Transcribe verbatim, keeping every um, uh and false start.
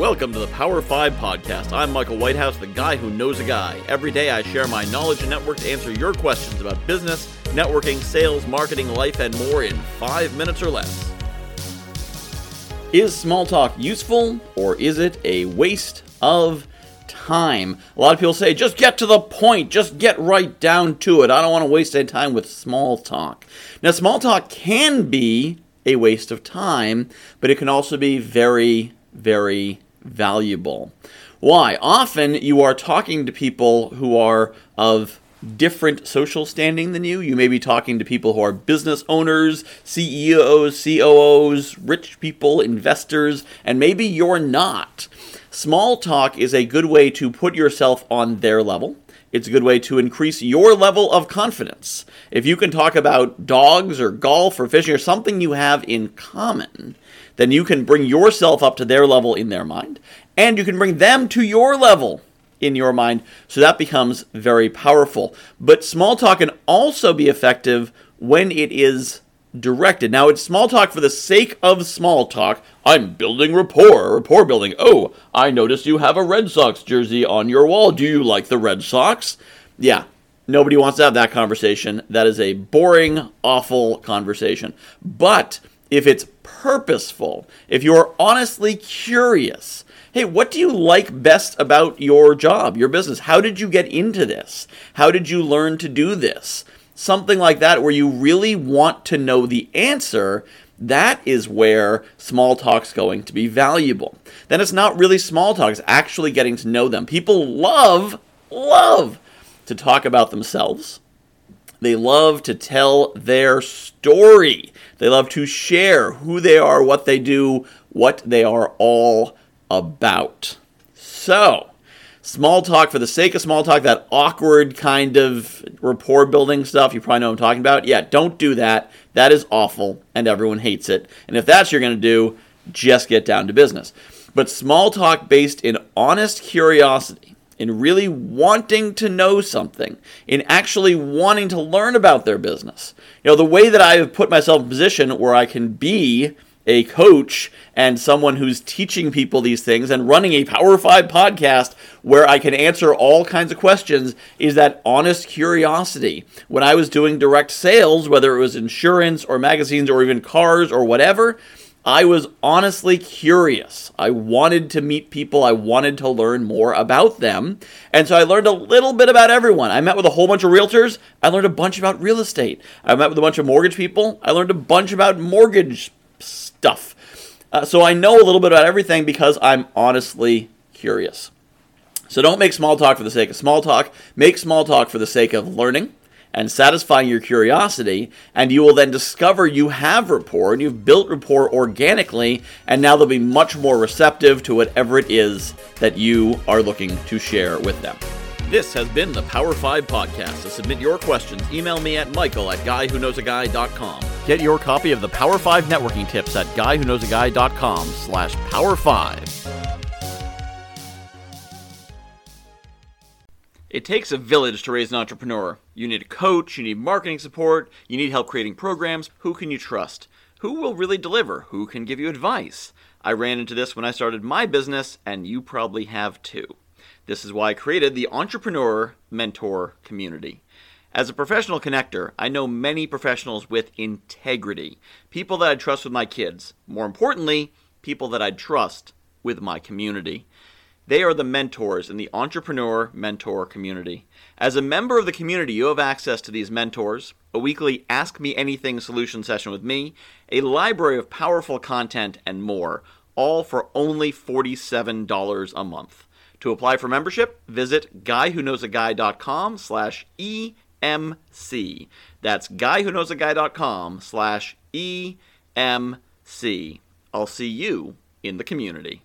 Welcome to the Power five Podcast. I'm Michael Whitehouse, the guy who knows a guy. Every day I share my knowledge and network to answer your questions about business, networking, sales, marketing, life, and more in five minutes or less. Is small talk useful, or is it a waste of time? A lot of people say, just get to the point. Just get right down to it. I don't want to waste any time with small talk. Now, small talk can be a waste of time, but it can also be very very valuable. Why? Often you are talking to people who are of different social standing than you. You may be talking to people who are business owners, C E Os, C O Os, rich people, investors, and maybe you're not. Small talk is a good way to put yourself on their level. It's a good way to increase your level of confidence. If you can talk about dogs or golf or fishing or something you have in common, then you can bring yourself up to their level in their mind, and you can bring them to your level in your mind, so that becomes very powerful. But small talk can also be effective when it is directed. Now, it's small talk for the sake of small talk. I'm building rapport, rapport building. Oh, I noticed you have a Red Sox jersey on your wall. Do you like the Red Sox? Yeah, nobody wants to have that conversation. That is a boring, awful conversation. But if it's purposeful, if you're honestly curious, hey, what do you like best about your job, your business? How did you get into this? How did you learn to do this? Something like that, where you really want to know the answer, that is where small talk's going to be valuable. Then it's not really small talk, it's actually getting to know them. People love, love to talk about themselves. They love to tell their story. They love to share who they are, what they do, what they are all about. So, small talk for the sake of small talk, that awkward kind of rapport building stuff, you probably know what I'm talking about. Yeah, don't do that. That is awful and everyone hates it. And if that's what you're going to do, just get down to business. But small talk based in honest curiosity, in really wanting to know something, in actually wanting to learn about their business. You know, the way that I have put myself in a position where I can be a coach and someone who's teaching people these things and running a Power five podcast where I can answer all kinds of questions is that honest curiosity. When I was doing direct sales, whether it was insurance or magazines or even cars or whatever, I was honestly curious. I wanted to meet people. I wanted to learn more about them. And so I learned a little bit about everyone. I met with a whole bunch of realtors. I learned a bunch about real estate. I met with a bunch of mortgage people. I learned a bunch about mortgage stuff. Uh, so I know a little bit about everything because I'm honestly curious. So don't make small talk for the sake of small talk. Make small talk for the sake of learning and satisfying your curiosity, and you will then discover you have rapport, and you've built rapport organically, and now they'll be much more receptive to whatever it is that you are looking to share with them. This has been the Power five Podcast. To submit your questions, email me at michael at guy who knows a guy dot com. Get your copy of the Power five Networking Tips at guy who knows a guy dot com slash Power five. It takes a village to raise an entrepreneur. You need a coach, you need marketing support, you need help creating programs. Who can you trust? Who will really deliver? Who can give you advice? I ran into this when I started my business, and you probably have too. This is why I created the Entrepreneur Mentor Community. As a professional connector, I know many professionals with integrity, people that I trust with my kids. More importantly, people that I trust with my community. They are the mentors in the Entrepreneur Mentor Community. As a member of the community, you have access to these mentors, a weekly Ask Me Anything solution session with me, a library of powerful content, and more, all for only forty-seven dollars a month. To apply for membership, visit guy who knows a guy dot com slash E M C. That's guy who knows a guy dot com slash E M C. I'll see you in the community.